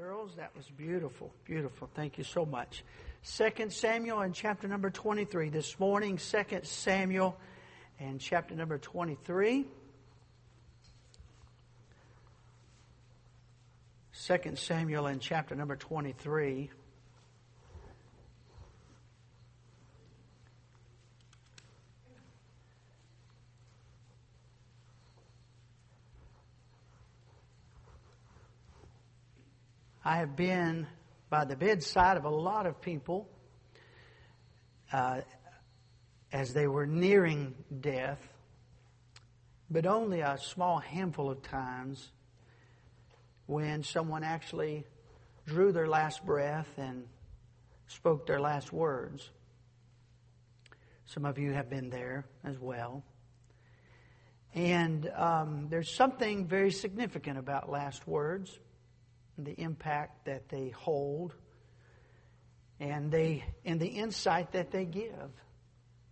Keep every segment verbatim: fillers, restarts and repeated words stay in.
girls. That was beautiful, beautiful. Thank you so much. Second Samuel and chapter number twenty-three. This morning, Second Samuel and chapter number twenty-three. Second Samuel and chapter number twenty-three. I have been by the bedside of a lot of people uh, as they were nearing death, but only a small handful of times when someone actually drew their last breath and spoke their last words. Some of you have been there as well. And um, there's something very significant about last words, the impact that they hold, and they and the insight that they give.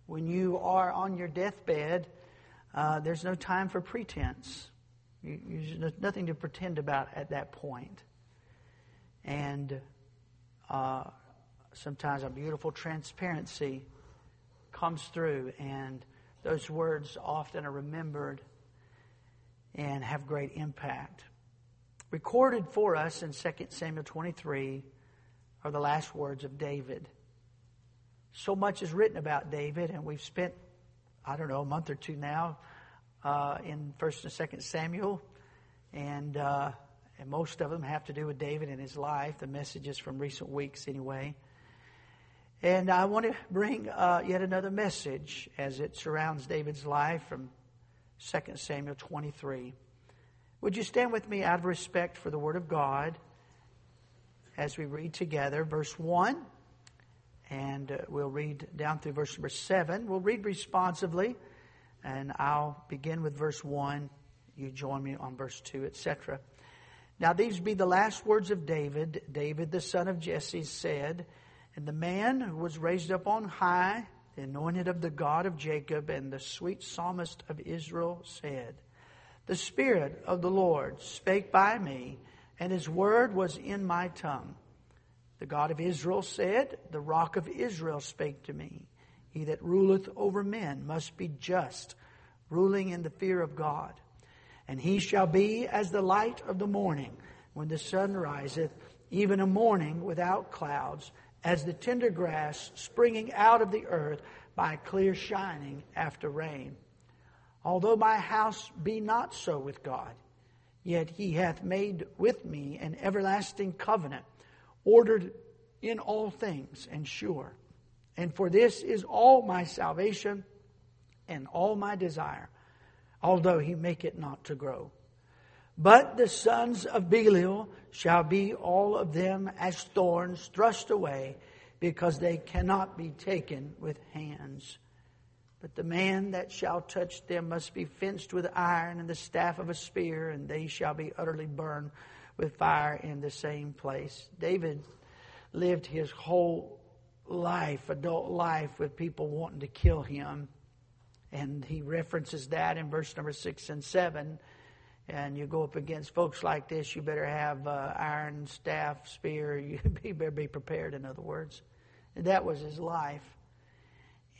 When you are on your deathbed, uh, there's no time for pretense. You, you, there's nothing to pretend about at that point. And uh, sometimes a beautiful transparency comes through, and those words often are remembered and have great impact. Recorded for us in Second Samuel twenty-three are the last words of David. So much is written about David, and we've spent, I don't know, a month or two now uh, in First and Second Samuel, and, uh, and most of them have to do with David and his life, the messages from recent weeks anyway. And I want to bring uh, yet another message as it surrounds David's life from Second Samuel twenty-three. Would you stand with me out of respect for the Word of God as we read together verse one, and we'll read down through verse number seven. We'll read responsively, and I'll begin with verse one. You join me on verse two, et cetera. Now these be the last words of David. David, the son of Jesse, said, and the man who was raised up on high, the anointed of the God of Jacob, and the sweet psalmist of Israel said, the Spirit of the Lord spake by me, and his word was in my tongue. The God of Israel said, the Rock of Israel spake to me. He that ruleth over men must be just, ruling in the fear of God. And he shall be as the light of the morning, when the sun riseth, even a morning without clouds, as the tender grass springing out of the earth by clear shining after rain. Although my house be not so with God, yet he hath made with me an everlasting covenant, ordered in all things and sure. And for this is all my salvation and all my desire, although he make it not to grow. But the sons of Belial shall be all of them as thorns thrust away, because they cannot be taken with hands. But the man that shall touch them must be fenced with iron and the staff of a spear, and they shall be utterly burned with fire in the same place. David lived his whole life, adult life, with people wanting to kill him. And he references that in verse number six and seven. And you go up against folks like this, you better have uh, iron, staff, spear. You better be prepared, in other words. And that was his life.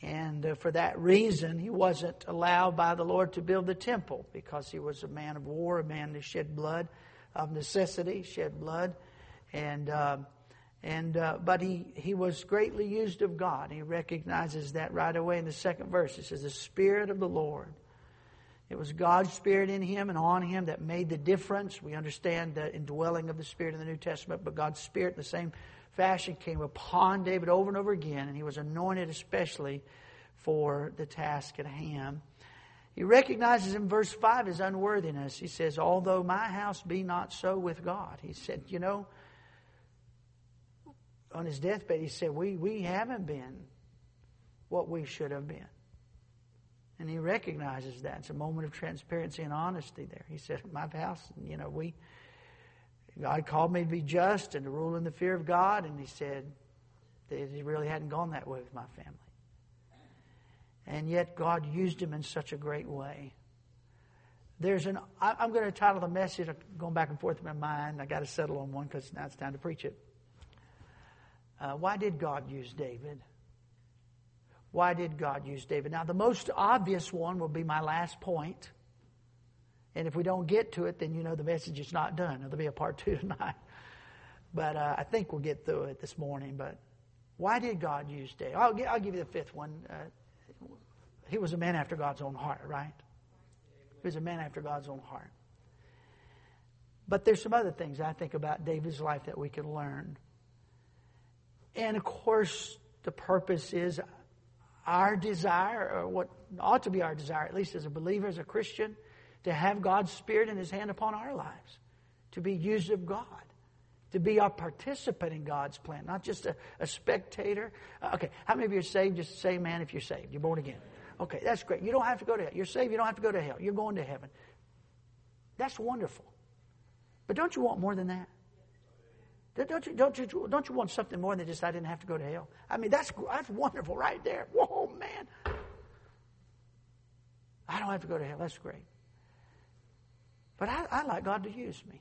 And for that reason, he wasn't allowed by the Lord to build the temple, because he was a man of war, a man that shed blood of necessity, shed blood. And uh, and uh, but he, he was greatly used of God. He recognizes that right away in the second verse. It says, the Spirit of the Lord. It was God's Spirit in him and on him that made the difference. We understand the indwelling of the Spirit in the New Testament, but God's Spirit in the same fashion came upon David over and over again, and he was anointed especially for the task at hand. He recognizes in verse five his unworthiness. He says, although my house be not so with God. He said, you know, on his deathbed, he said, we, we haven't been what we should have been. And he recognizes that. It's a moment of transparency and honesty there. He said, my house, you know, we... God called me to be just and to rule in the fear of God. And he said that it really hadn't gone that way with my family. And yet God used him in such a great way There's an, I, I'm going to title the message, I'm going back and forth in my mind. I got to settle on one because now it's time to preach it. Uh, why did God use David? Why did God use David? Now, the most obvious one will be my last point. And if we don't get to it, then you know the message is not done. There'll be a part two tonight. But uh, I think we'll get through it this morning. But why did God use David? I'll, g- I'll give you the fifth one. Uh, he was a man after God's own heart, right? He was a man after God's own heart. But there's some other things I think about David's life that we can learn. And, of course, the purpose is our desire, or what ought to be our desire, at least as a believer, as a Christian, to have God's Spirit in His hand upon our lives, to be used of God, to be a participant in God's plan, not just a, a spectator. Uh, okay, how many of you are saved? Just say, man, if you're saved, you're born again. Okay, that's great. You don't have to go to hell. You're saved, you don't have to go to hell. You're going to heaven. That's wonderful. But don't you want more than that? Don't you, don't, you, don't you want something more than just, I didn't have to go to hell? I mean, that's that's wonderful right there. Whoa, man. I don't have to go to hell. That's great. But I, I'd like God to use me.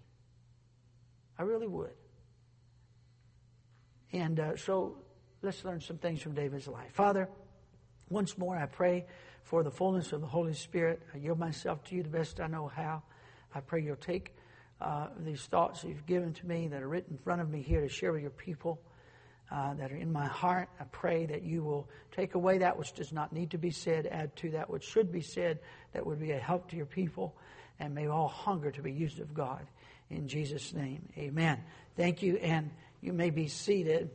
I really would. And uh, so let's learn some things from David's life. Father, once more I pray for the fullness of the Holy Spirit. I yield myself to you the best I know how. I pray you'll take Uh, these thoughts you've given to me that are written in front of me here to share with your people, uh, that are in my heart. I pray that you will take away that which does not need to be said, add to that which should be said, that would be a help to your people, and may all hunger to be used of God. In Jesus' name, amen. Thank you, and you may be seated.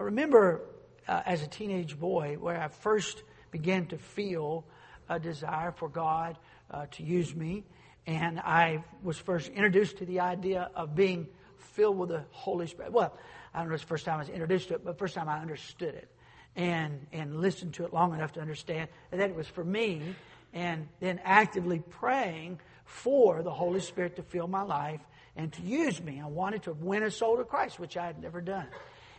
I remember uh, as a teenage boy where I first began to feel a desire for God uh, to use me. And I was first introduced to the idea of being filled with the Holy Spirit. Well, I don't know if it's the first time I was introduced to it, but the first time I understood it and and listened to it long enough to understand that it was for me, and then actively praying for the Holy Spirit to fill my life and to use me. I wanted to win a soul to Christ, which I had never done.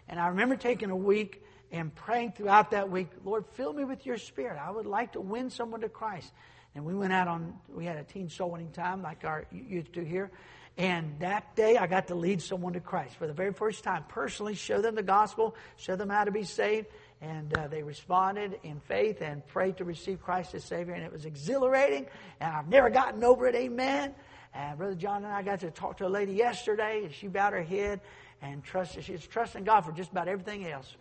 And I remember taking a week and praying throughout that week, Lord, fill me with your Spirit. I would like to win someone to Christ. And we went out on, we had a teen soul winning time like our youth do here. And that day I got to lead someone to Christ for the very first time. Personally show them the gospel, show them how to be saved. And uh, they responded in faith and prayed to receive Christ as Savior. And it was exhilarating. And I've never gotten over it. Amen. And Brother John and I got to talk to a lady yesterday. And she bowed her head and trusted. She was trusting God for just about everything else.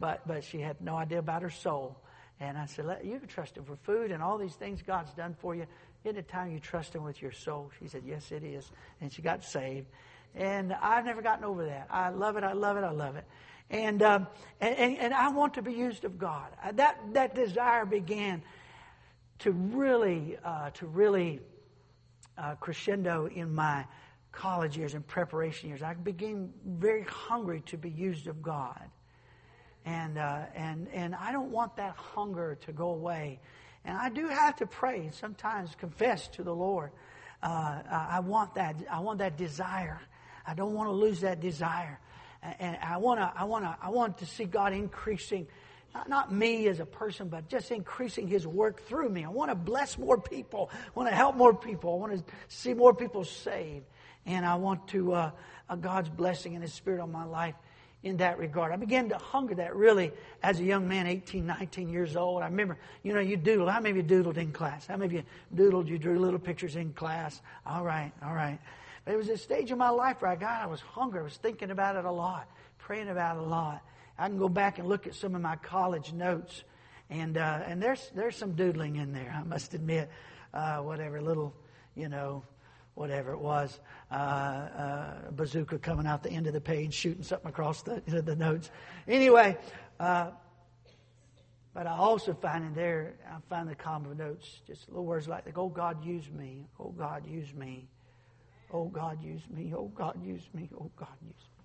but but she had no idea about her soul. And I said, you can trust Him for food and all these things God's done for you. Isn't it time you trust Him with your soul? She said, yes, it is. And she got saved. And I've never gotten over that. I love it. I love it. I love it. And um, and, and, and I want to be used of God. That that desire began to really uh, to really uh, crescendo in my college years and preparation years. I became very hungry to be used of God. And uh, and and I don't want that hunger to go away. And I do have to pray and sometimes confess to the Lord. Uh, I want that. I want that desire. I don't want to lose that desire. And I want to. I want to. I want to see God increasing, not not me as a person, but just increasing His work through me. I want to bless more people. I want to help more people. I want to see more people saved. And I want to uh, uh, God's blessing and His Spirit on my life. In that regard, I began to hunger that really as a young man, eighteen, nineteen years old. I remember, you know, you doodled. How many of you doodled in class? How many of you doodled, you drew little pictures in class? All right, all right. But it was a stage in my life where I got, I was hungry. I was thinking about it a lot, praying about it a lot. I can go back and look at some of my college notes, and uh, and there's there's some doodling in there, I must admit. Uh, whatever little, you know, whatever it was, uh, uh, bazooka coming out the end of the page, shooting something across the, you know, the notes. Anyway, uh, but I also find in there, I find the column of notes, just little words like, oh, God, use me. Oh, God, use me. Oh, God, use me. Oh, God, use me. Oh, God, use me.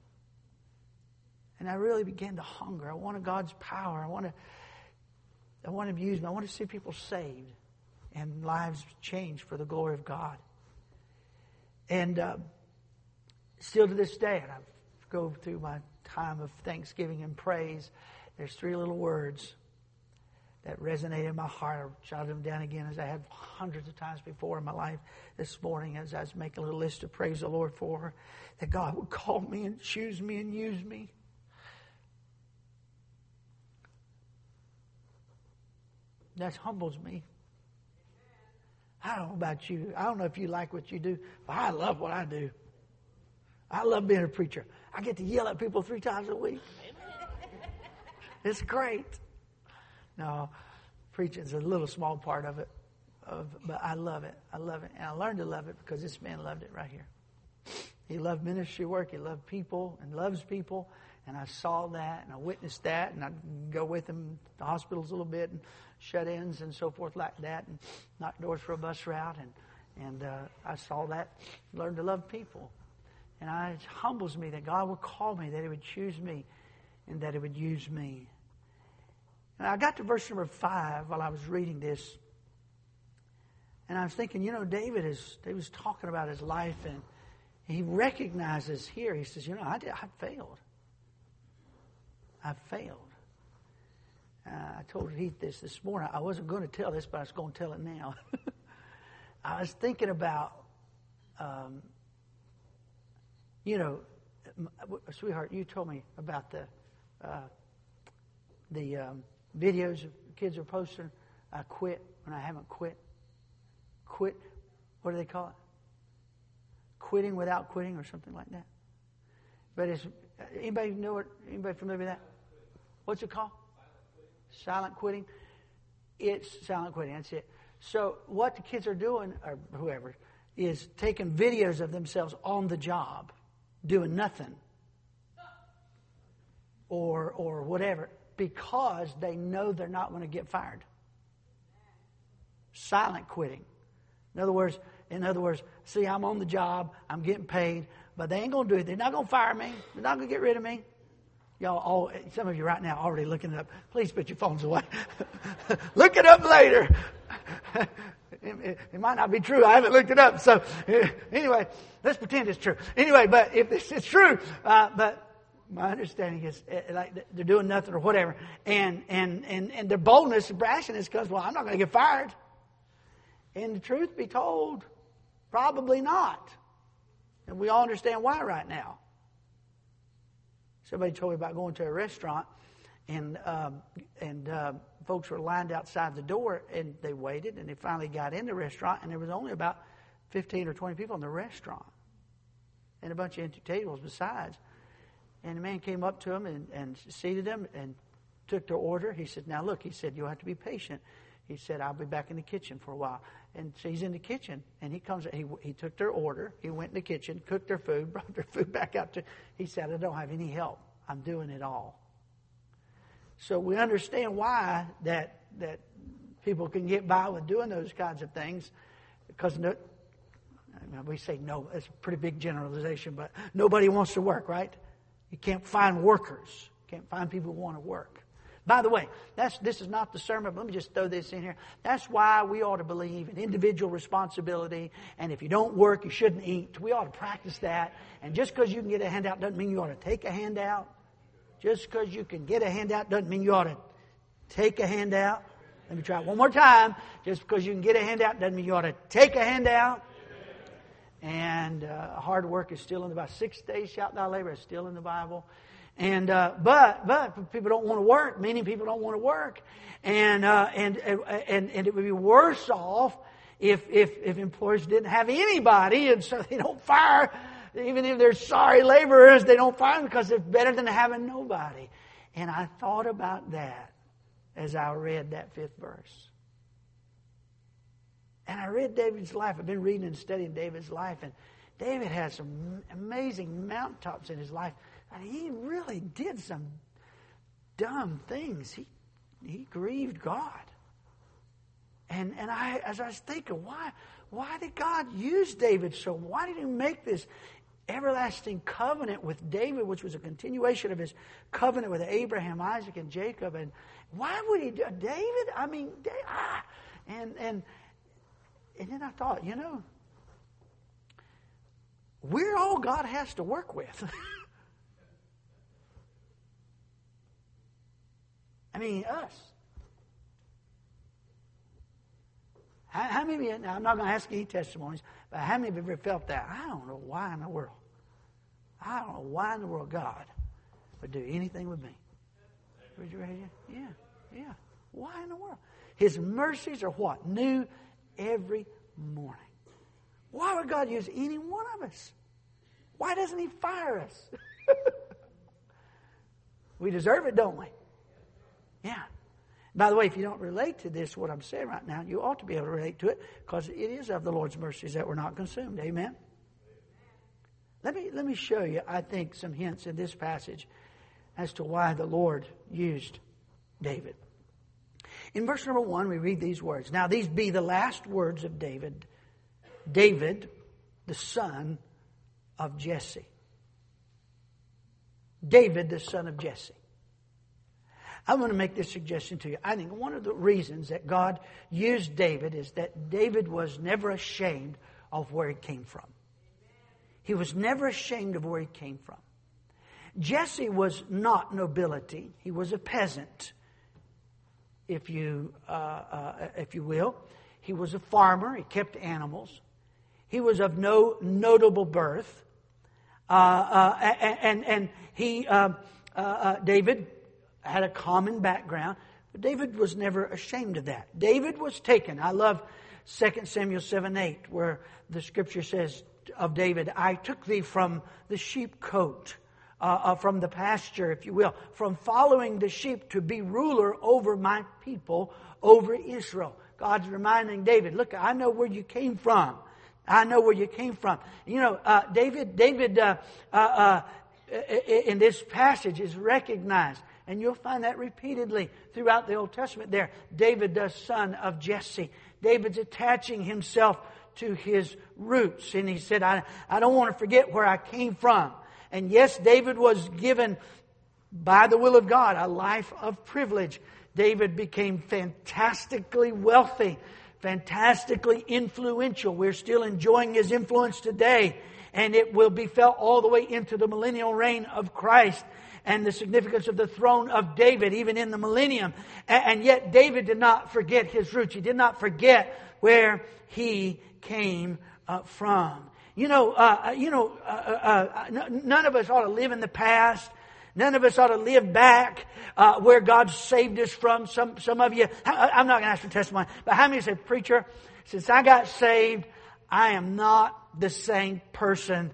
And I really began to hunger. I wanted God's power. I want to, I want Him to use me. I want to see people saved and lives changed for the glory of God. And uh, still to this day, and I go through my time of thanksgiving and praise, there's three little words that resonated in my heart. I jotted them down again as I had hundreds of times before in my life this morning as I was making a little list to praise the Lord for, that God would call me and choose me and use me. That humbles me. I don't know about you. I don't know if you like what you do, but I love what I do. I love being a preacher. I get to yell at people three times a week. It's great. No, preaching's a little small part of it, of, but I love it. I love it. And I learned to love it because this man loved it right here. He loved ministry work. He loved people and loves people. And I saw that and I witnessed that, and I'd go with him to hospitals a little bit and shut-ins and so forth like that, and knock doors for a bus route. And and uh, I saw that, learned to love people. And I, it humbles me that God would call me, that He would choose me, and that He would use me. And I got to verse number five while I was reading this. And I was thinking, you know, David is, he was talking about his life, and he recognizes here, he says, you know, I, did, I failed. I failed. Uh, I told Heath this this morning. I wasn't going to tell this, but I was going to tell it now. I was thinking about, um, you know, sweetheart, you told me about the uh, the um, videos kids are posting. I quit when I haven't quit. Quit. What do they call it? Quitting without quitting, or something like that. But it's anybody know it? Anybody familiar with that? What's it called? Silent quitting. It's silent quitting. That's it. So what the kids are doing, or whoever, is taking videos of themselves on the job, doing nothing, or or whatever, because they know they're not going to get fired. Silent quitting. In other words, in other words, see, I'm on the job, I'm getting paid, but they ain't going to do it. They're not going to fire me. They're not going to get rid of me. Y'all, all, some of you right now already looking it up. Please put your phones away. Look it up later. it, it, it might not be true. I haven't looked it up. So anyway, let's pretend it's true. Anyway, but if it's, it's true, uh, but my understanding is uh, like they're doing nothing or whatever. And, and, and, and their boldness and brashness comes, well, I'm not going to get fired. And the truth be told, probably not. And we all understand why right now. Somebody told me about going to a restaurant, and um, and uh, folks were lined outside the door, and they waited, and they finally got in the restaurant, and there was only about fifteen or twenty people in the restaurant and a bunch of empty tables besides. And the man came up to them and, and seated them and took their order. He said, now look, he said, you'll have to be patient. He said, I'll be back in the kitchen for a while. And so he's in the kitchen, and he comes. He he took their order. He went in the kitchen, cooked their food, brought their food back out. To, he said, I don't have any help. I'm doing it all. So we understand why that that people can get by with doing those kinds of things, because no, I mean, we say no. It's a pretty big generalization, but nobody wants to work, right? You can't find workers. You can't find people who want to work. By the way, that's this is not the sermon, but let me just throw this in here. That's why we ought to believe in individual responsibility, and if you don't work, you shouldn't eat. We ought to practice that. And just because you can get a handout doesn't mean you ought to take a handout. Just because you can get a handout doesn't mean you ought to take a handout. Let me try it one more time. Just because you can get a handout doesn't mean you ought to take a handout. And uh, hard work is still in the Bible. Six days shalt thou labor is still in the Bible. And uh, but but people don't want to work. Many people don't want to work, and uh, and and and it would be worse off if if if employers didn't have anybody, and so they don't fire, even if they're sorry laborers, they don't fire them because it's better than having nobody. And I thought about that as I read that fifth verse, and I read David's life. I've been reading and studying David's life, and David has some amazing mountaintops in his life. And he really did some dumb things. He he grieved God. And and I as I was thinking, why why did God use David so? Why did He make this everlasting covenant with David, which was a continuation of His covenant with Abraham, Isaac, and Jacob? And why would He do David? I mean, ah, and and and then I thought, you know, we're all God has to work with. I mean, us. How, how many of you, now I'm not going to ask you testimonies, but how many of you have ever felt that? I don't know why in the world. I don't know why in the world God would do anything with me. Would you raise your hand? Yeah, yeah. Why in the world? His mercies are what? New every morning. Why would God use any one of us? Why doesn't He fire us? We deserve it, don't we? Yeah. By the way, if you don't relate to this, what I'm saying right now, you ought to be able to relate to it because it is of the Lord's mercies that we're not consumed. Amen? Let me, let me show you, I think, some hints in this passage as to why the Lord used David. In verse number one, we read these words. Now, these be the last words of David. David, the son of Jesse. David, the son of Jesse. I'm going to make this suggestion to you. I think one of the reasons that God used David is that David was never ashamed of where he came from. He was never ashamed of where he came from. Jesse was not nobility. He was a peasant, if you uh, uh, if you will. He was a farmer. He kept animals. He was of no notable birth. Uh, uh, and, and, and he, uh, uh, uh, David had a common background. But David was never ashamed of that. David was taken. I love Second Samuel seven eight, where the scripture says of David, I took thee from the sheepcote, uh, uh, from the pasture, if you will, from following the sheep to be ruler over my people, over Israel. God's reminding David, look, I know where you came from. I know where you came from. You know, uh, David, David uh, uh, uh, in this passage is recognized. And you'll find that repeatedly throughout the Old Testament there. David, the son of Jesse. David's attaching himself to his roots. And he said, I, I don't want to forget where I came from. And yes, David was given, by the will of God, a life of privilege. David became fantastically wealthy. Fantastically influential. We're still enjoying his influence today. And it will be felt all the way into the millennial reign of Christ. And the significance of the throne of David, even in the millennium. And yet David did not forget his roots. He did not forget where he came from. You know, uh, you know, uh, uh, uh, none of us ought to live in the past. None of us ought to live back uh, where God saved us from. Some some of you, I'm not going to ask for testimony, but how many say, preacher, since I got saved, I am not the same person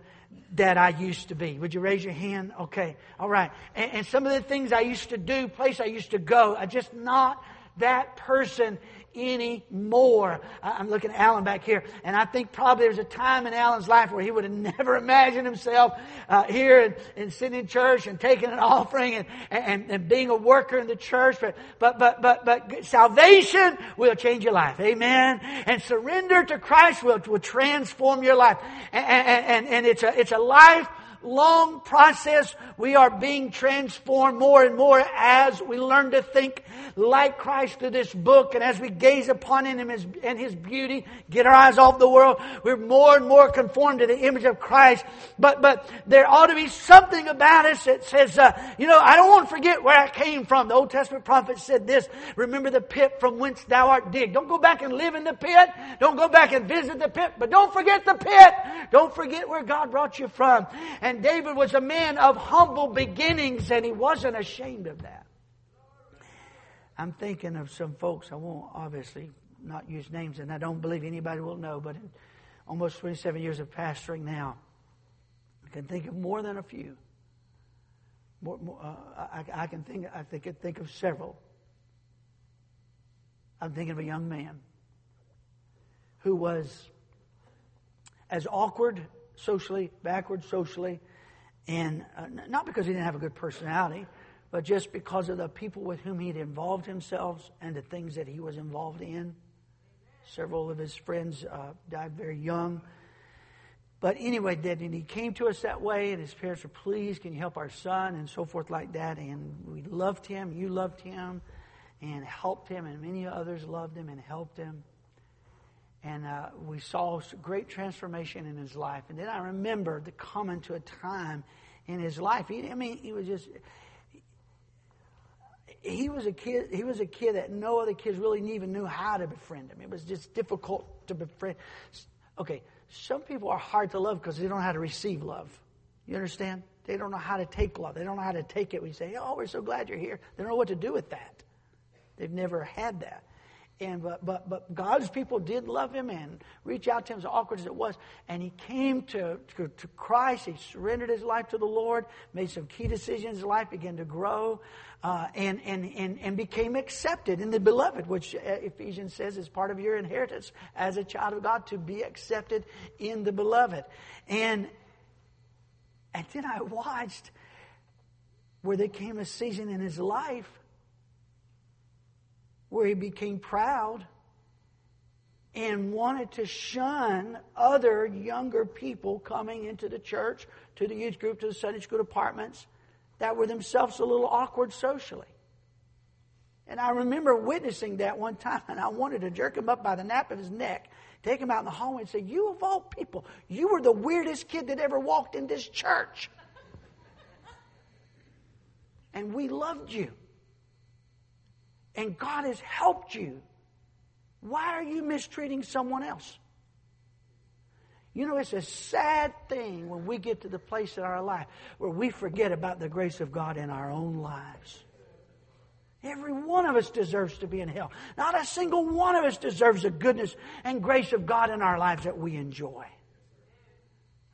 that I used to be. Would you raise your hand? Okay, all right. And, and some of the things I used to do, place I used to go, I'm just not that person anymore. I'm looking at Alan back here, and I think probably there's a time in Alan's life where he would have never imagined himself uh, here and, and sitting in church and taking an offering and, and, and being a worker in the church. But, but, but, but, but salvation will change your life. Amen. And surrender to Christ will, will transform your life. And, and, and it's a, it's a life long process. We are being transformed more and more as we learn to think like Christ through this book, and as we gaze upon Him and His beauty, get our eyes off the world. We're more and more conformed to the image of Christ. But but there ought to be something about us that says, uh, you know, I don't want to forget where I came from. The Old Testament prophet said this: "Remember the pit from whence thou art digged." Don't go back and live in the pit. Don't go back and visit the pit. But don't forget the pit. Don't forget where God brought you from. And And David was a man of humble beginnings, and he wasn't ashamed of that. I'm thinking of some folks. I won't obviously not use names, and I don't believe anybody will know, but in almost twenty-seven years of pastoring now, I can think of more than a few. More, more, uh, I, I can think. I think I think of several. I'm thinking of a young man who was as awkward socially, backward socially, and uh, not because he didn't have a good personality, but just because of the people with whom he'd involved himself and the things that he was involved in. Several of his friends uh, died very young. But anyway, and he came to us that way, and his parents were, please, can you help our son, and so forth like that. And we loved him, you loved him, and helped him, and many others loved him and helped him. And uh, we saw great transformation in his life. And then I remember the coming to a time in his life. He, I mean, he was just, he was a kid. He was a kid that no other kids really even knew how to befriend him. It was just difficult to befriend. Okay, some people are hard to love because they don't know how to receive love. You understand? They don't know how to take love. They don't know how to take it. We say, "Oh, we're so glad you're here." They don't know what to do with that. They've never had that. And but but but God's people did love him and reach out to him, as awkward as it was. And he came to, to, to Christ. He surrendered his life to the Lord, made some key decisions. His life began to grow, uh, and, and and and became accepted in the beloved, which Ephesians says is part of your inheritance as a child of God, to be accepted in the beloved. And and then I watched where there came a season in his life where he became proud and wanted to shun other younger people coming into the church, to the youth group, to the Sunday school departments that were themselves a little awkward socially. And I remember witnessing that one time, and I wanted to jerk him up by the nape of his neck, take him out in the hallway and say, "You of all people, you were the weirdest kid that ever walked in this church. And we loved you. And God has helped you. Why are you mistreating someone else?" You know, it's a sad thing when we get to the place in our life where we forget about the grace of God in our own lives. Every one of us deserves to be in hell. Not a single one of us deserves the goodness and grace of God in our lives that we enjoy.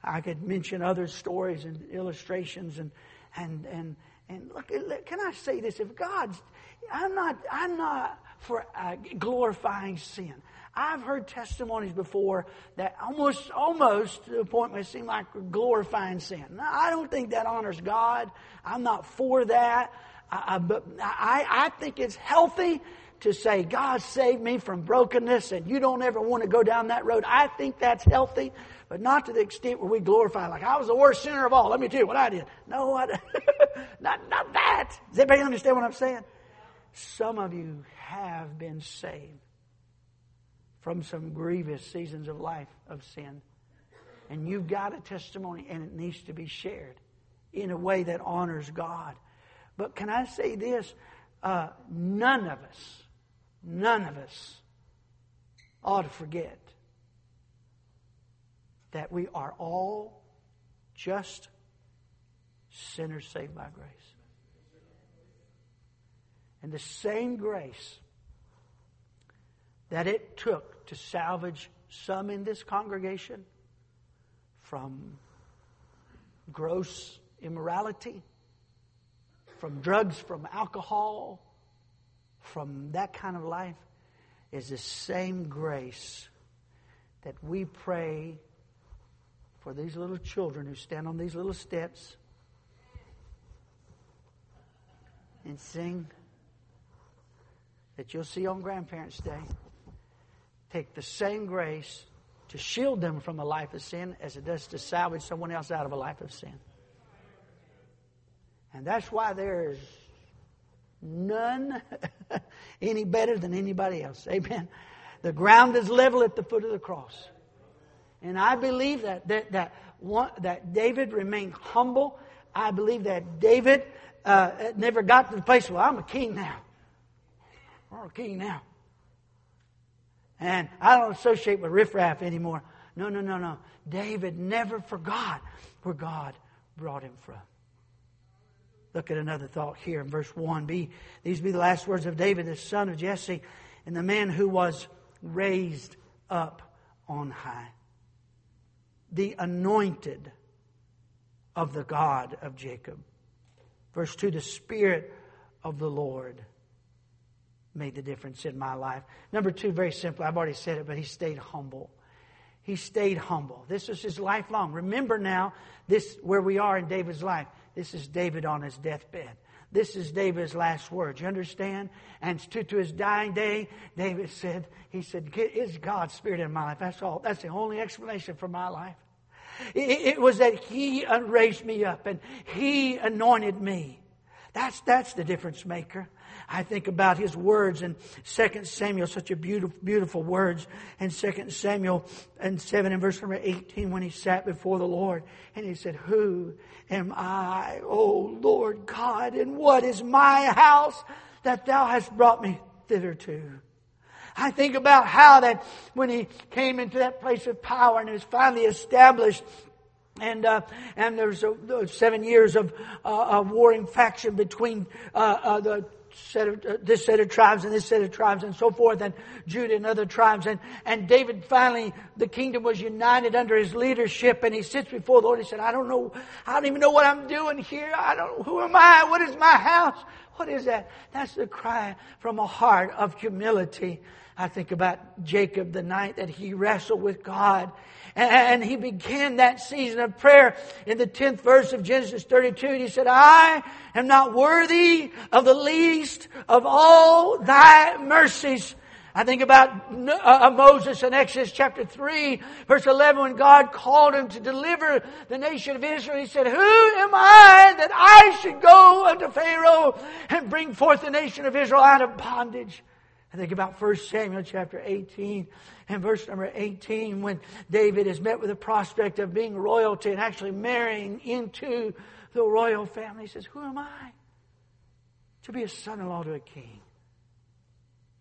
I could mention other stories and illustrations and and and and look. Can I say this? If God's I'm not I'm not for uh, glorifying sin. I've heard testimonies before that almost almost to the point where it seemed like glorifying sin. Now, I don't think that honors God. I'm not for that. I, I, but I, I think it's healthy to say, "God saved me from brokenness, and you don't ever want to go down that road." I think that's healthy, but not to the extent where we glorify, like, "I was the worst sinner of all. Let me tell you what I did." No, I, not, not that. Does anybody understand what I'm saying? Some of you have been saved from some grievous seasons of life of sin, and you've got a testimony, and it needs to be shared in a way that honors God. But can I say this? Uh, none of us, none of us ought to forget that we are all just sinners saved by grace. And the same grace that it took to salvage some in this congregation from gross immorality, from drugs, from alcohol, from that kind of life, is the same grace that we pray for these little children who stand on these little steps and sing, that you'll see on Grandparents' Day. Take the same grace to shield them from a life of sin as it does to salvage someone else out of a life of sin. And that's why there's none any better than anybody else. Amen. The ground is level at the foot of the cross. And I believe that that that one, that David remained humble. I believe that David uh, never got to the place, "Well, I'm a king now. I'm a king now. And I don't associate with riffraff anymore." No, no, no, no. David never forgot where God brought him from. Look at another thought here in verse one b. These be the last words of David, the son of Jesse, and the man who was raised up on high, the anointed of the God of Jacob. Verse two, the Spirit of the Lord made the difference in my life. Number two, very simple. I've already said it, but he stayed humble. He stayed humble. This is his lifelong. Remember now, this where we are in David's life. This is David on his deathbed. This is David's last words. You understand? And to, to his dying day, David said, he said, "It's God's Spirit in my life. That's all. That's the only explanation for my life. It, it was that He raised me up and He anointed me." That's that's the difference maker. I think about his words in Second Samuel, such a beautiful, beautiful words in Second Samuel and seven and verse number eighteen, when he sat before the Lord and he said, "Who am I, O Lord God, and what is my house that thou hast brought me thither to. I think about how that when he came into that place of power and it was finally established, and uh, and there's uh, seven years of uh, a warring faction between uh, uh, the set of, uh, this set of tribes and this set of tribes and so forth, and Judah and other tribes, and and David finally, the kingdom was united under his leadership, and he sits before the Lord and he said, I don't know, I don't even know what I'm doing here. I don't, who am I? What is my house? What is that? That's the cry from a heart of humility. I think about Jacob the night that he wrestled with God. And he began that season of prayer in the tenth verse of Genesis thirty-two. And he said, I am not worthy of the least of all thy mercies. I think about Moses in Exodus chapter three, verse eleven, when God called him to deliver the nation of Israel. He said, who am I that I should go unto Pharaoh and bring forth the nation of Israel out of bondage? I think about First Samuel chapter eighteen and verse number eighteen, when David is met with the prospect of being royalty and actually marrying into the royal family. He says, who am I to be a son-in-law to a king?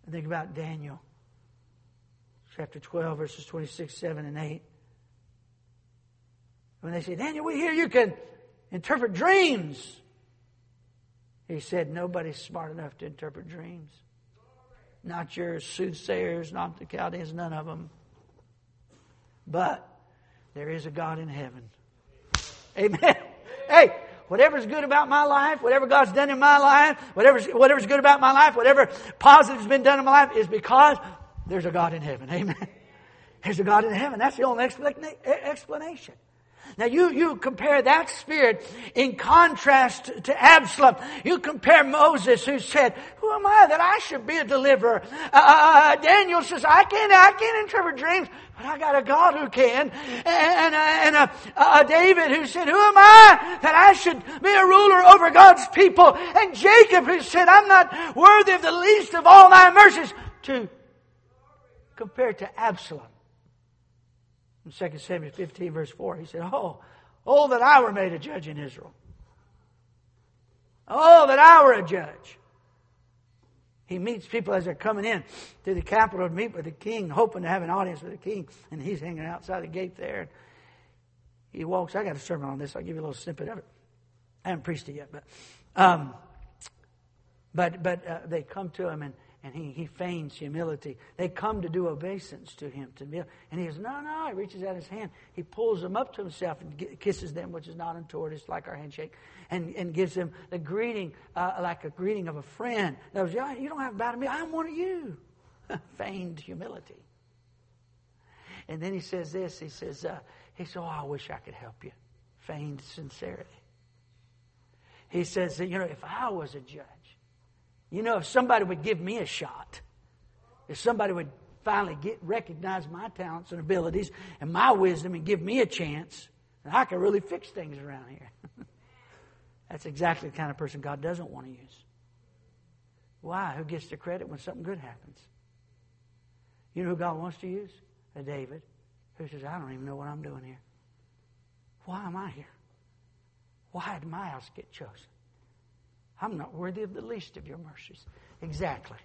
I think about Daniel, chapter twelve, verses twenty-six, seven, and eight. When they say, Daniel, we hear you can interpret dreams. He said, nobody's smart enough to interpret dreams. Not your soothsayers, not the Chaldeans, none of them. But there is a God in heaven. Amen. Hey. Whatever's good about my life, whatever God's done in my life, whatever's, whatever's good about my life, whatever positive's been done in my life is because there's a God in heaven. Amen. There's a God in heaven. That's the only explanation. Now you, you compare that spirit in contrast to Absalom. You compare Moses, who said, who am I that I should be a deliverer? Uh, Daniel says, I can't, I can't interpret dreams, but I got a God who can. And, and, and a, a David who said, who am I that I should be a ruler over God's people? And Jacob who said, I'm not worthy of the least of all thy mercies, to compare to Absalom. In Second Samuel fifteen, verse four, he said, oh, oh, that I were made a judge in Israel. Oh, that I were a judge. He meets people as they're coming in to the capital to meet with the king, hoping to have an audience with the king. And he's hanging outside the gate there. He walks. I got a sermon on this. I'll give you a little snippet of it. I haven't preached it yet. But um, but but uh, they come to him, and, and he, he feigns humility. They come to do obeisance to him. to kneel. And he says, no, no. He reaches out his hand. He pulls them up to himself and g- kisses them, which is not untoward. It's like our handshake. And, and gives them the greeting, uh, like a greeting of a friend. That was, yeah, you don't have to bow to me. I'm one of you. Feigned humility. And then he says this. He says, uh, he says, oh, I wish I could help you. Feigned sincerity. He says, you know, if I was a judge, you know, if somebody would give me a shot, if somebody would finally get recognize my talents and abilities and my wisdom and give me a chance, then I could really fix things around here. That's exactly the kind of person God doesn't want to use. Why? Who gets the credit when something good happens? You know who God wants to use? A David who says, I don't even know what I'm doing here. Why am I here? Why did my house get chosen? I'm not worthy of the least of your mercies. Exactly.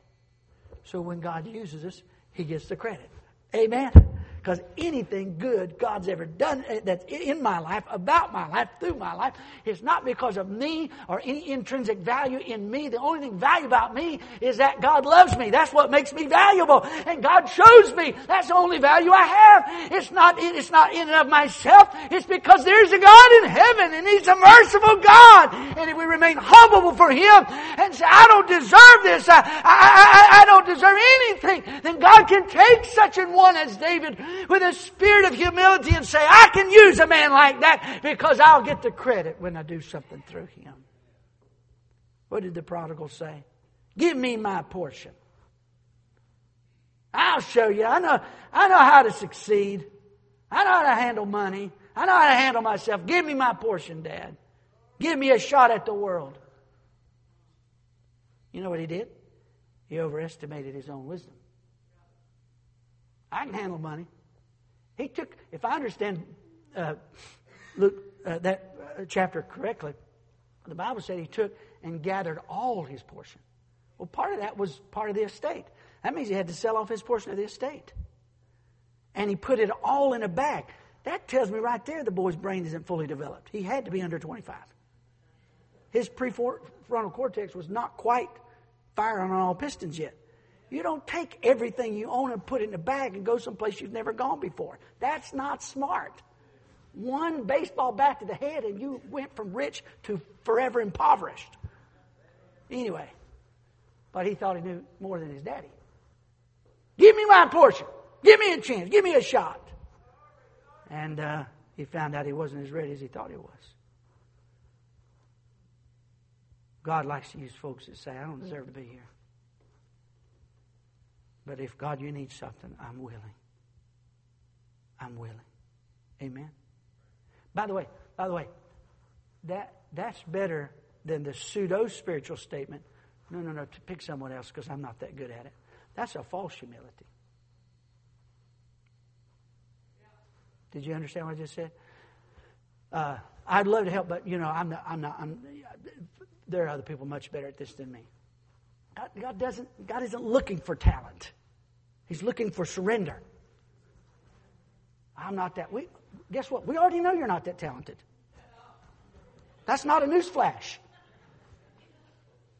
So when God uses us, He gets the credit. Amen? Because anything good God's ever done that's in my life, about my life, through my life, is not because of me or any intrinsic value in me. The only thing valuable about me is that God loves me. That's what makes me valuable. And God chose me. That's the only value I have. It's not, it's not in and of myself. It's because there's a God in heaven, and He's a merciful God. And if we remain humble before Him and say, I don't deserve this, I, I, I, I don't deserve anything, then God can take such an one as David with a spirit of humility and say, I can use a man like that because I'll get the credit when I do something through him. What did the prodigal say? Give me my portion. I'll show you. I know, I know how to succeed. I know how to handle money. I know how to handle myself. Give me my portion, Dad. Give me a shot at the world. You know what he did? He overestimated his own wisdom. I can handle money. He took, if I understand uh, Luke, uh, that uh, chapter correctly, the Bible said he took and gathered all his portion. Well, part of that was part of the estate. That means he had to sell off his portion of the estate. And he put it all in a bag. That tells me right there the boy's brain isn't fully developed. He had to be under twenty-five. His prefrontal cortex was not quite firing on all pistons yet. You don't take everything you own and put it in a bag and go someplace you've never gone before. That's not smart. One baseball bat to the head and you went from rich to forever impoverished. Anyway, but he thought he knew more than his daddy. Give me my portion. Give me a chance. Give me a shot. And uh, he found out he wasn't as ready as he thought he was. God likes to use folks that say, I don't deserve to be here. But if, God, you need something, I'm willing. I'm willing. Amen? By the way, by the way, that that's better than the pseudo-spiritual statement. No, no, no, to pick someone else because I'm not that good at it. That's a false humility. Did you understand what I just said? Uh, I'd love to help, but, you know, I'm not, I'm not, I'm, there are other people much better at this than me. God, God doesn't, God isn't looking for talent. He's looking for surrender. I'm not that, we, guess what? We already know you're not that talented. That's not a newsflash.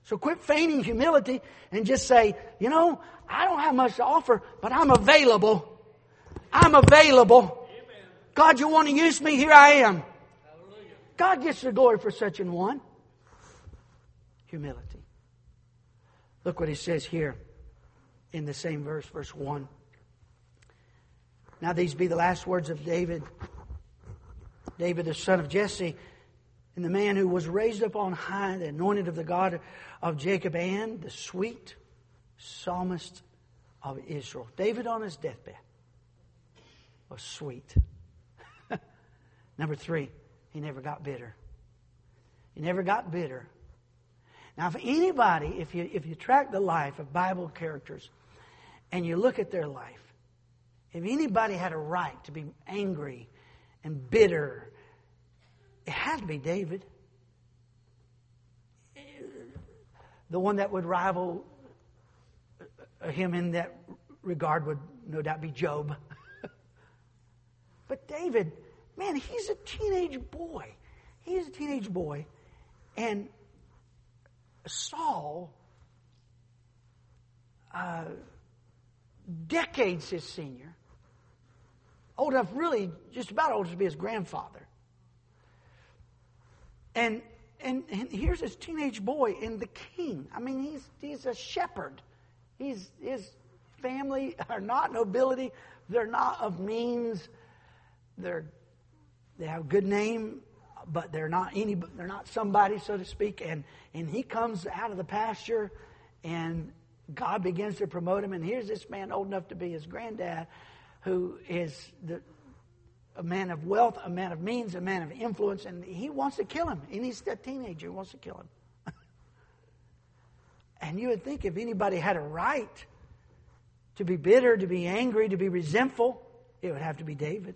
So quit feigning humility and just say, you know, I don't have much to offer, but I'm available. I'm available. God, you want to use me? Here I am. Hallelujah. God gets the glory for such an one. Humility. Look what he says here in the same verse, verse one. Now these be the last words of David. David, the son of Jesse, and the man who was raised up on high, the anointed of the God of Jacob, and the sweet psalmist of Israel. David on his deathbed was sweet. Number three, he never got bitter. He never got bitter. Now, if anybody, if you if you track the life of Bible characters and you look at their life, if anybody had a right to be angry and bitter, it had to be David. The one that would rival him in that regard would no doubt be Job. But David... Man, he's a teenage boy. He's a teenage boy. And Saul, uh, decades his senior, old enough, really just about old enough to be his grandfather. And, and and here's his teenage boy and the king. I mean, he's he's a shepherd. He's his family are not nobility. They're not of means. They're They have a good name, but they're not any. They're not somebody, so to speak. And and he comes out of the pasture, and God begins to promote him. And here's this man old enough to be his granddad, who is the, a man of wealth, a man of means, a man of influence, and he wants to kill him. And he's a teenager who wants to kill him. And you would think if anybody had a right to be bitter, to be angry, to be resentful, it would have to be David.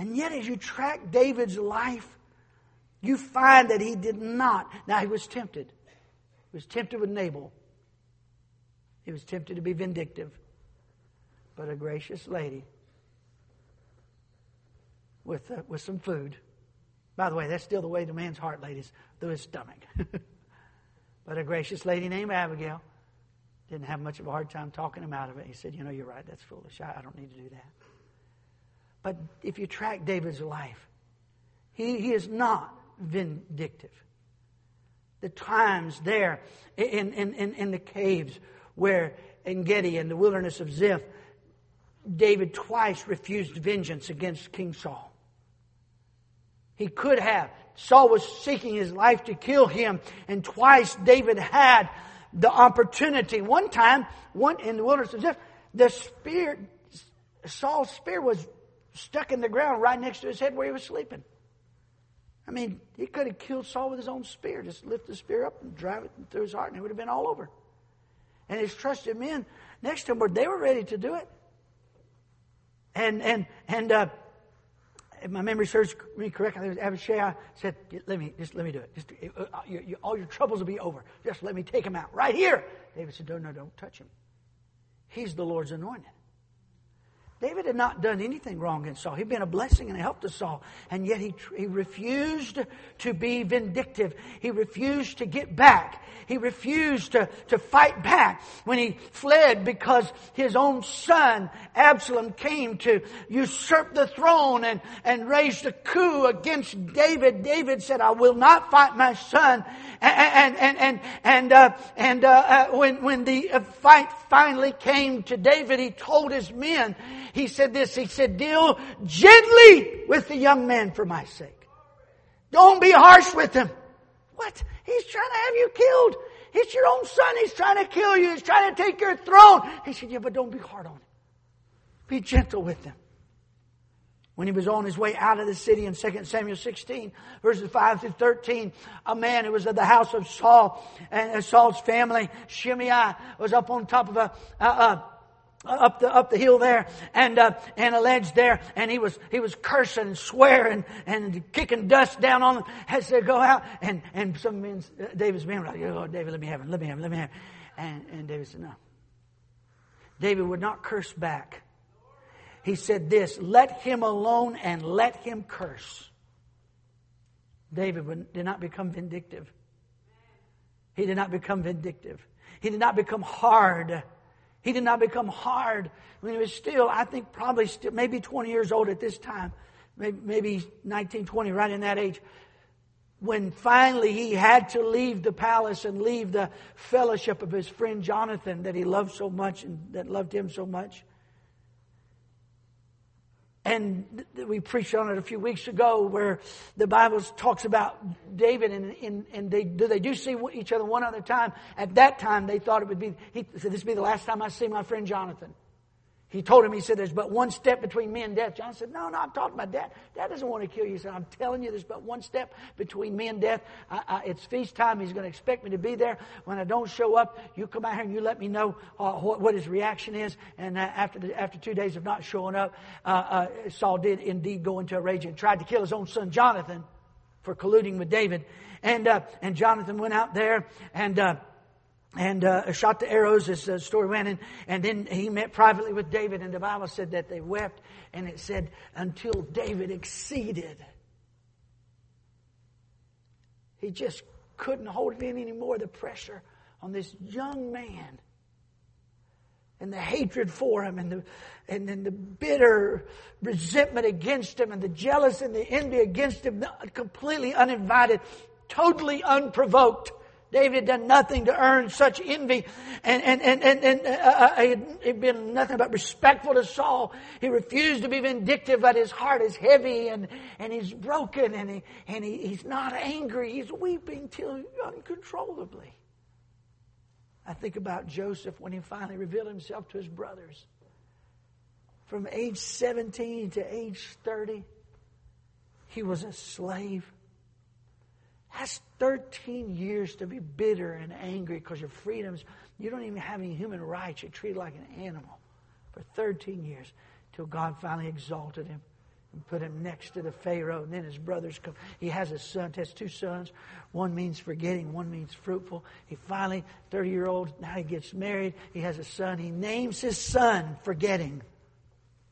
And yet as you track David's life, you find that he did not. Now, he was tempted. He was tempted with Nabal. He was tempted to be vindictive. But a gracious lady with uh, with some food. By the way, that's still the way the man's heart, ladies, through his stomach. But a gracious lady named Abigail didn't have much of a hard time talking him out of it. He said, you know, you're right. That's foolish. I, I don't need to do that. But if you track David's life, he, he is not vindictive. The times there in, in, in, in the caves where in Gedi, in the wilderness of Ziph, David twice refused vengeance against King Saul. He could have. Saul was seeking his life to kill him, and twice David had the opportunity. One time, one in the wilderness of Ziph, the spear, Saul's spear was stuck in the ground right next to his head where he was sleeping. I mean, he could have killed Saul with his own spear. Just lift the spear up and drive it through his heart, and it would have been all over. And his trusted men next to him, they were ready to do it. And and and uh, if my memory serves me correctly, Abishai said, "Let me just let me do it. Just, it uh, you, you, all your troubles will be over. Just let me take him out right here." David said, "No, no, don't touch him. He's the Lord's anointed." David had not done anything wrong against Saul. He'd been a blessing and a help to Saul. And yet he, he refused to be vindictive. He refused to get back. He refused to, to fight back when he fled because his own son, Absalom, came to usurp the throne and, and raised a coup against David. David said, "I will not fight my son." And, and, and, and, uh, and, uh, uh when, when the fight finally came to David, he told his men, he said this, he said, "Deal gently with the young man for my sake. Don't be harsh with him." What? He's trying to have you killed. It's your own son. He's trying to kill you. He's trying to take your throne. He said, "Yeah, but don't be hard on him. Be gentle with him." When he was on his way out of the city in Second Samuel sixteen, verses five through thirteen, a man who was of the house of Saul and Saul's family, Shimei, was up on top of a... a, a Up the up the hill there, and uh, and a ledge there, and he was he was cursing and swearing and kicking dust down on them. Had said, "Go out," and and some men, David's men, were like, "Oh, David, let me have him, let me have him, let me have him," and and David said, "No." David would not curse back. He said this, "Let him alone and let him curse." David would, did not become vindictive. He did not become vindictive. He did not become hard. He did not become hard when he was still, I think, probably still, maybe twenty years old at this time, maybe nineteen, twenty, right in that age. When finally he had to leave the palace and leave the fellowship of his friend Jonathan that he loved so much and that loved him so much. And we preached on it a few weeks ago where the Bible talks about David and, and, and they, do they do see each other one other time. At that time, they thought it would be, he said, "This will be the last time I see my friend Jonathan." He told him, he said, "There's but one step between me and death." Jonathan said, no, no, I'm talking about death. Dad doesn't want to kill you. He said, "I'm telling you, there's but one step between me and death. I, I, it's feast time. He's going to expect me to be there. When I don't show up, you come out here and you let me know uh, what, what his reaction is." And uh, after the, after two days of not showing up, uh, uh, Saul did indeed go into a rage and tried to kill his own son Jonathan for colluding with David. And uh, and Jonathan went out there and... Uh, And uh, shot the arrows as the story went. And, and then he met privately with David. And the Bible said that they wept. And it said, until David exceeded. He just couldn't hold it in anymore. The pressure on this young man. And the hatred for him. And, the, and then the bitter resentment against him. And the jealousy and the envy against him. Completely uninvited. Totally unprovoked. David had done nothing to earn such envy, and and and and, and uh, he had been nothing but respectful to Saul. He refused to be vindictive, but his heart is heavy, and and he's broken, and he and he, he's not angry. He's weeping till uncontrollably. I think about Joseph when he finally revealed himself to his brothers. From age seventeen to age thirty, he was a slave. That's thirteen years to be bitter and angry because your freedoms, you don't even have any human rights. You're treated like an animal for thirteen years till God finally exalted him and put him next to the Pharaoh. And then his brothers come. He has a son, has two sons. One means forgetting, one means fruitful. He finally, thirty-year-old, now he gets married. He has a son. He names his son Forgetting.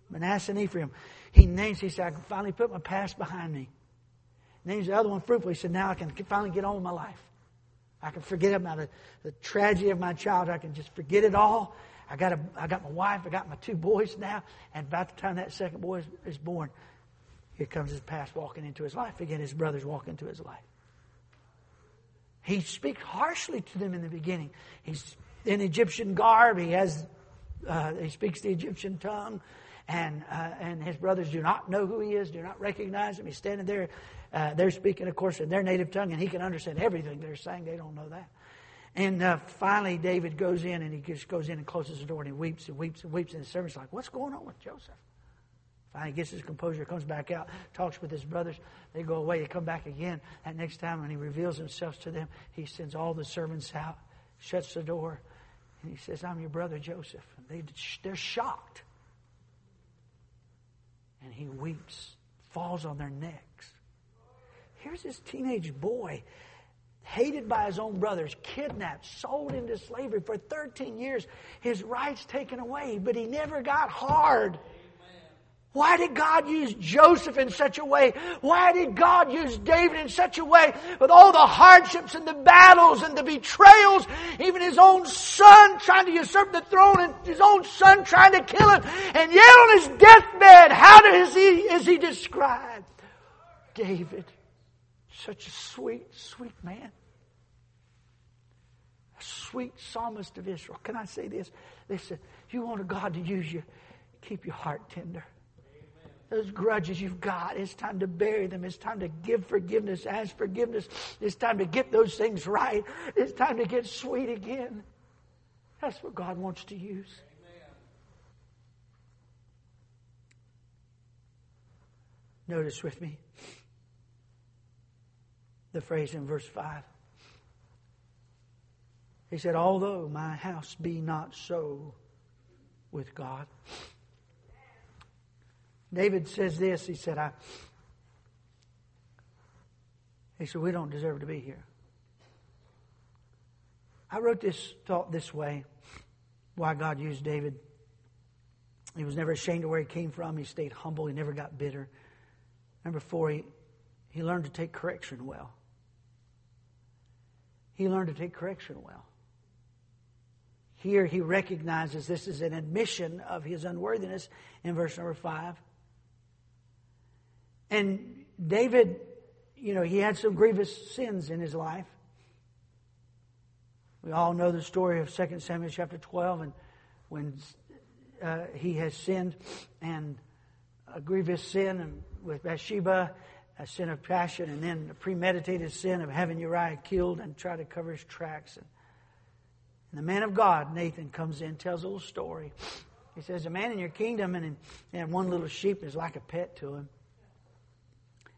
Manasseh and Ephraim. He names, he said, "I can finally put my past behind me." Names the other one Fruitful. He said, "Now I can finally get on with my life. I can forget about the, the tragedy of my childhood. I can just forget it all. I got a, I got my wife. I got my two boys now." And by the time that second boy is, is born, here comes his past walking into his life. Again, his brothers walk into his life. He speaks harshly to them in the beginning. He's in Egyptian garb. He has, uh, he speaks the Egyptian tongue. And uh, and his brothers do not know who he is, do not recognize him. He's standing there. Uh, they're speaking, of course, in their native tongue, and he can understand everything they're saying. They don't know that. And uh, finally, David goes in, and he just goes in and closes the door, and he weeps and weeps and weeps. And his servant's like, "What's going on with Joseph?" Finally, gets his composure, comes back out, talks with his brothers. They go away. They come back again. That next time, when he reveals himself to them, he sends all the servants out, shuts the door, and he says, "I'm your brother Joseph." And they, they're shocked. And he weeps falls on their necks. Here's this teenage boy, hated by his own brothers, kidnapped, sold into slavery for thirteen years, his rights taken away, but he never got hard. Why did God use Joseph in such a way? Why did God use David in such a way? With all the hardships and the battles and the betrayals, even his own son trying to usurp the throne and his own son trying to kill him. And yet on his deathbed, how does he, is he described? David, such a sweet, sweet man. A sweet psalmist of Israel. Can I say this? Listen, you want God to use you, keep your heart tender. Those grudges you've got, it's time to bury them. It's time to give forgiveness, ask forgiveness. It's time to get those things right. It's time to get sweet again. That's what God wants to use. Amen. Notice with me the phrase in verse five. He said, although my house be not so with God. David says this, he said, I, he said, we don't deserve to be here. I wrote this thought this way, why God used David. He was never ashamed of where he came from. He stayed humble. He never got bitter. Number four, he, he learned to take correction well. He learned to take correction well. Here he recognizes this is an admission of his unworthiness in verse number five. And David, you know, he had some grievous sins in his life. We all know the story of Second Samuel chapter twelve, and when uh, he has sinned, and a grievous sin with Bathsheba, a sin of passion, and then a premeditated sin of having Uriah killed and try to cover his tracks. And, and the man of God, Nathan, comes in, tells a little story. He says, a man in your kingdom, and he had one little sheep, is like a pet to him.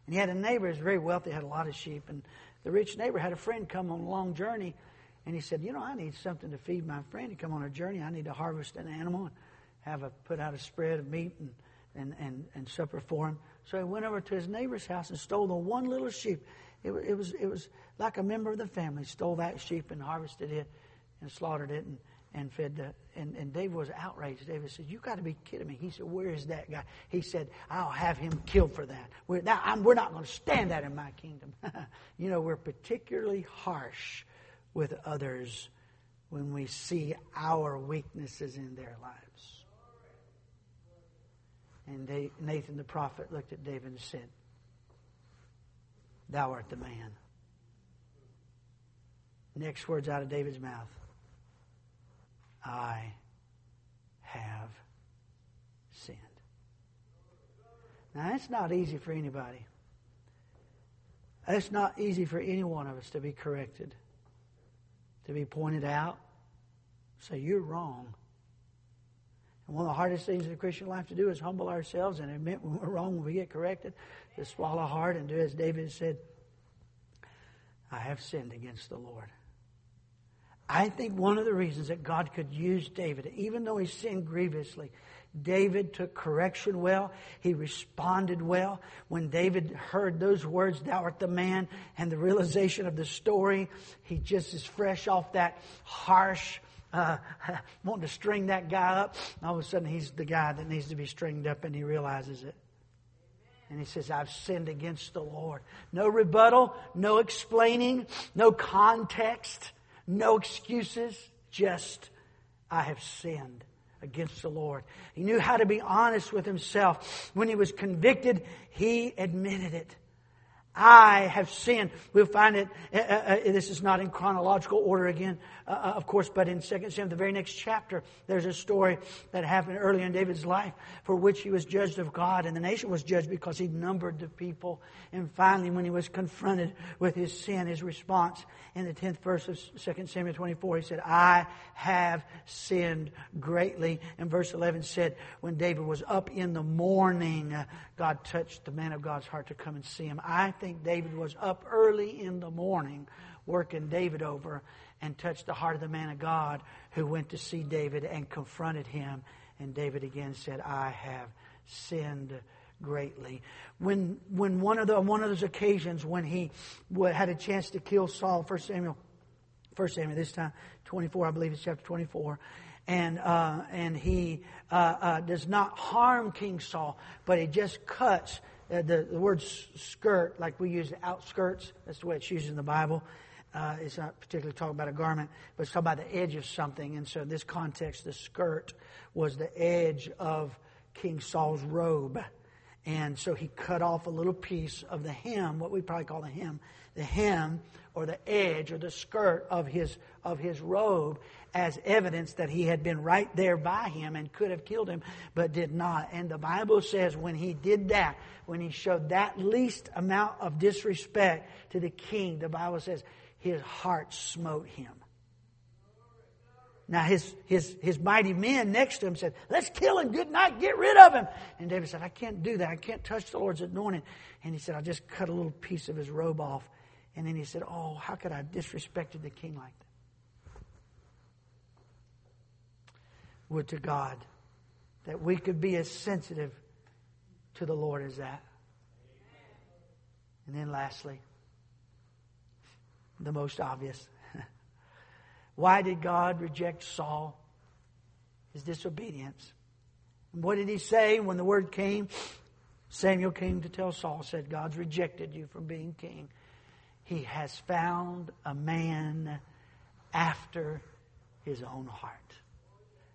And he had a neighbor who was very wealthy, had a lot of sheep. And the rich neighbor had a friend come on a long journey. And he said, you know, I need something to feed my friend. He come on a journey. I need to harvest an animal and have a, put out a spread of meat and, and, and, and supper for him. So he went over to his neighbor's house and stole the one little sheep. It, it, was, it was like a member of the family. Stole that sheep and harvested it and slaughtered it and, and fed the... And, and David was outraged. David said, you got to be kidding me. He said, where is that guy? He said, I'll have him killed for that. We're, now, I'm, we're not going to stand that in my kingdom. You know, we're particularly harsh with others when we see our weaknesses in their lives. And they, Nathan the prophet looked at David and said, thou art the man. Next words out of David's mouth. I have sinned. Now, it's not easy for anybody. It's not easy for any one of us to be corrected, to be pointed out, say, you're wrong. And one of the hardest things in the Christian life to do is humble ourselves and admit when we're wrong, when we get corrected, to swallow hard and do as David said, I have sinned against the Lord. I think one of the reasons that God could use David, even though he sinned grievously, David took correction well. He responded well. When David heard those words, thou art the man, and the realization of the story, he just is fresh off that harsh, uh, wanting to string that guy up. And all of a sudden, he's the guy that needs to be stringed up, and he realizes it. And he says, I've sinned against the Lord. No rebuttal, no explaining, no context. No excuses, just I have sinned against the Lord. He knew how to be honest with himself. When he was convicted, he admitted it. I have sinned. We'll find it, uh, uh, this is not in chronological order again, uh, of course, but in Second Samuel, the very next chapter, there's a story that happened earlier in David's life for which he was judged of God, and the nation was judged because he numbered the people. And finally, when he was confronted with his sin, his response in the tenth verse of Second Samuel twenty-four, he said, I have sinned greatly. And verse eleven said, when David was up in the morning, uh, God touched the man of God's heart to come and see him. I think David was up early in the morning working David over and touched the heart of the man of God who went to see David and confronted him. And David again said, I have sinned greatly. When when one of the one of those occasions when he had a chance to kill Saul, First Samuel, First Samuel this time twenty-four, I believe it's chapter twenty-four, and uh, and he uh, uh, does not harm King Saul, but he just cuts uh, the the word skirt, like we use the outskirts. That's the way it's used in the Bible. Uh, it's not particularly talking about a garment, but it's talking about the edge of something. And so in this context, the skirt was the edge of King Saul's robe. And so he cut off a little piece of the hem, what we probably call the hem, the hem or the edge or the skirt of his of his robe as evidence that he had been right there by him and could have killed him, but did not. And the Bible says when he did that, when he showed that least amount of disrespect to the king, the Bible says, his heart smote him. Now his his his mighty men next to him said, "Let's kill him, good night, get rid of him." And David said, "I can't do that. I can't touch the Lord's anointing." And he said, "I'll just cut a little piece of his robe off." And then he said, "Oh, how could I have disrespected the king like that?" Would to God that we could be as sensitive to the Lord as that. And then lastly, the most obvious. Why did God reject Saul? His disobedience. And what did he say when the word came? Samuel came to tell Saul, said, "God's rejected you from being king. He has found a man after his own heart."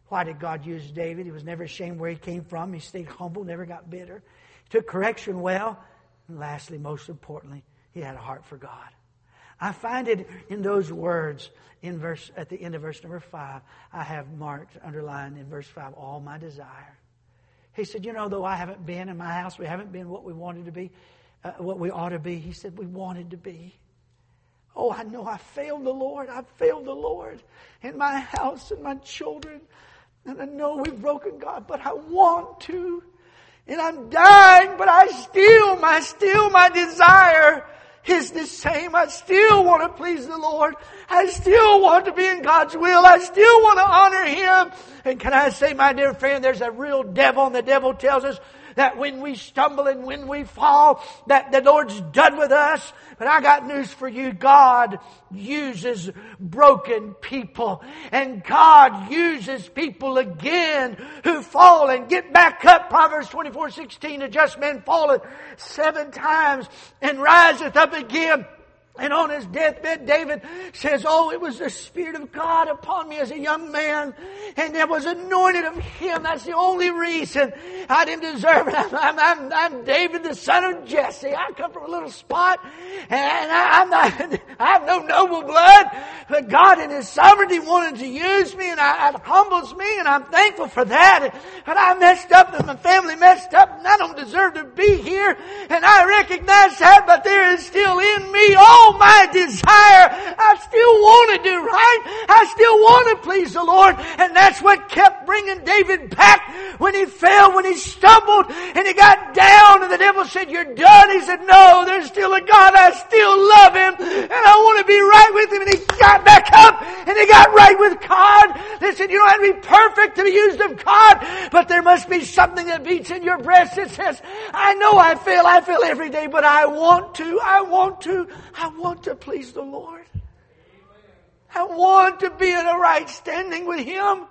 Why did God use David? He was never ashamed where he came from. He stayed humble, never got bitter. He took correction well. And lastly, most importantly, he had a heart for God. I find it in those words in verse at the end of verse number five. I have marked, underlined in verse five, all my desire. He said, you know, though I haven't been in my house, we haven't been what we wanted to be, uh, what we ought to be. He said, we wanted to be. Oh, I know I failed the Lord. I failed the Lord in my house and my children. And I know we've broken God, but I want to. And I'm dying, but I still, my still, my desire is the same. I still want to please the Lord. I still want to be in God's will. I still want to honor Him. And can I say, my dear friend, there's a real devil, and the devil tells us that when we stumble and when we fall, that the Lord's done with us. But I got news for you. God uses broken people. And God uses people again who fall and get back up. Proverbs twenty-four sixteen, a just man falleth seven times and riseth up again. And on his deathbed, David says, "Oh, it was the Spirit of God upon me as a young man, and I was anointed of Him. That's the only reason. I didn't deserve it. I'm, I'm, I'm, I'm David, the son of Jesse. I come from a little spot, and I, I'm not, I have no noble blood, but God in His sovereignty wanted to use me, and I, it humbles me, and I'm thankful for that. And I messed up, and my family messed up, and I don't deserve to be here, and I recognize that, but there is still in me all my desire. I still want to do right. I still want to please the Lord." And that's what kept bringing David back when he fell, when he stumbled, and he got down, and the devil said, "You're done." He said, "No, there's still a God. I still love Him, and I want to be right with Him." And he got back up, and he got right with God. They said, "You don't have to be perfect to be used of God, but there must be something that beats in your breast that says, I know I fail. I fail every day, but I want to. I want to. I I want to please the Lord. I want to be in a right standing with Him.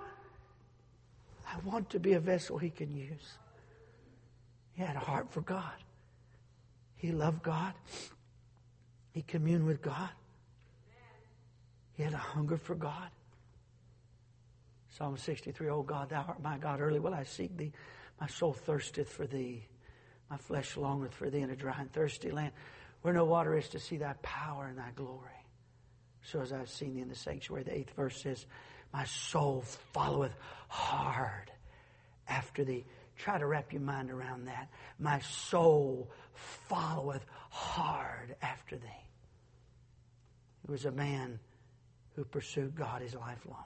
I want to be a vessel He can use." He had a heart for God. He loved God. He communed with God. He had a hunger for God. Psalm sixty-three, "O God, thou art my God. Early will I seek thee. My soul thirsteth for thee. My flesh longeth for thee in a dry and thirsty land, where no water is, to see thy power and thy glory. So as I have seen thee in the sanctuary." The eighth verse says, "My soul followeth hard after thee." Try to wrap your mind around that. My soul followeth hard after thee. He was a man who pursued God his life long.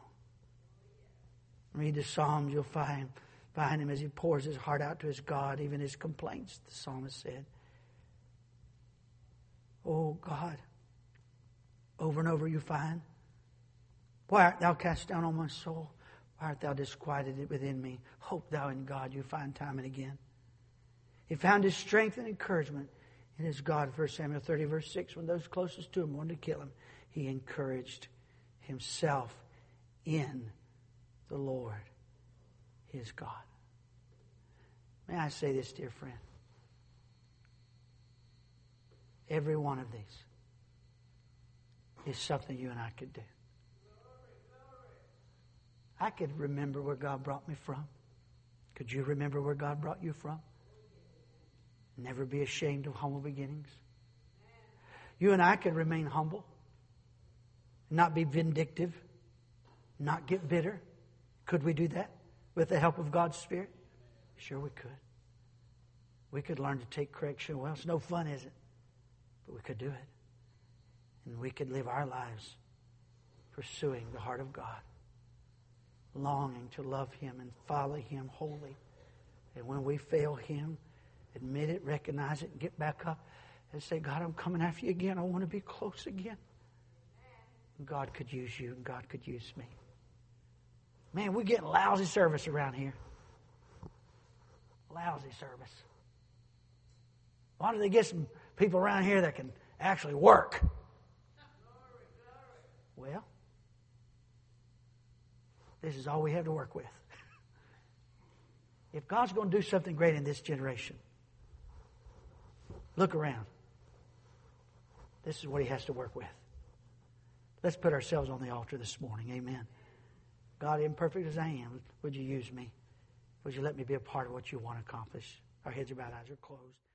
Read the Psalms, you'll find behind him as he pours his heart out to his God, even his complaints, the psalmist said. Oh God, over and over you find, "Why art thou cast down on my soul? Why art thou disquieted within me? Hope thou in God," you find time and again. He found his strength and encouragement in his God. First Samuel thirty, verse six, when those closest to him wanted to kill him, he encouraged himself in the Lord, his God. May I say this, dear friend? Every one of these is something you and I could do. I could remember where God brought me from. Could you remember where God brought you from? Never be ashamed of humble beginnings. You and I could remain humble, not be vindictive, not get bitter. Could we do that with the help of God's Spirit? Sure we could. We could learn to take correction. Well, it's no fun, is it? But we could do it. And we could live our lives pursuing the heart of God, longing to love Him and follow Him wholly. And when we fail Him, admit it, recognize it, and get back up and say, God, I'm coming after you again. I want to be close again. God could use you and God could use me. Man, we're getting lousy service around here. Lousy service. Why don't they get some people around here that can actually work? Well, this is all we have to work with. If God's going to do something great in this generation, look around. This is what He has to work with. Let's put ourselves on the altar this morning. Amen. God, imperfect as I am, would you use me? Would you let me be a part of what you want to accomplish? Our heads are bowed, eyes are closed.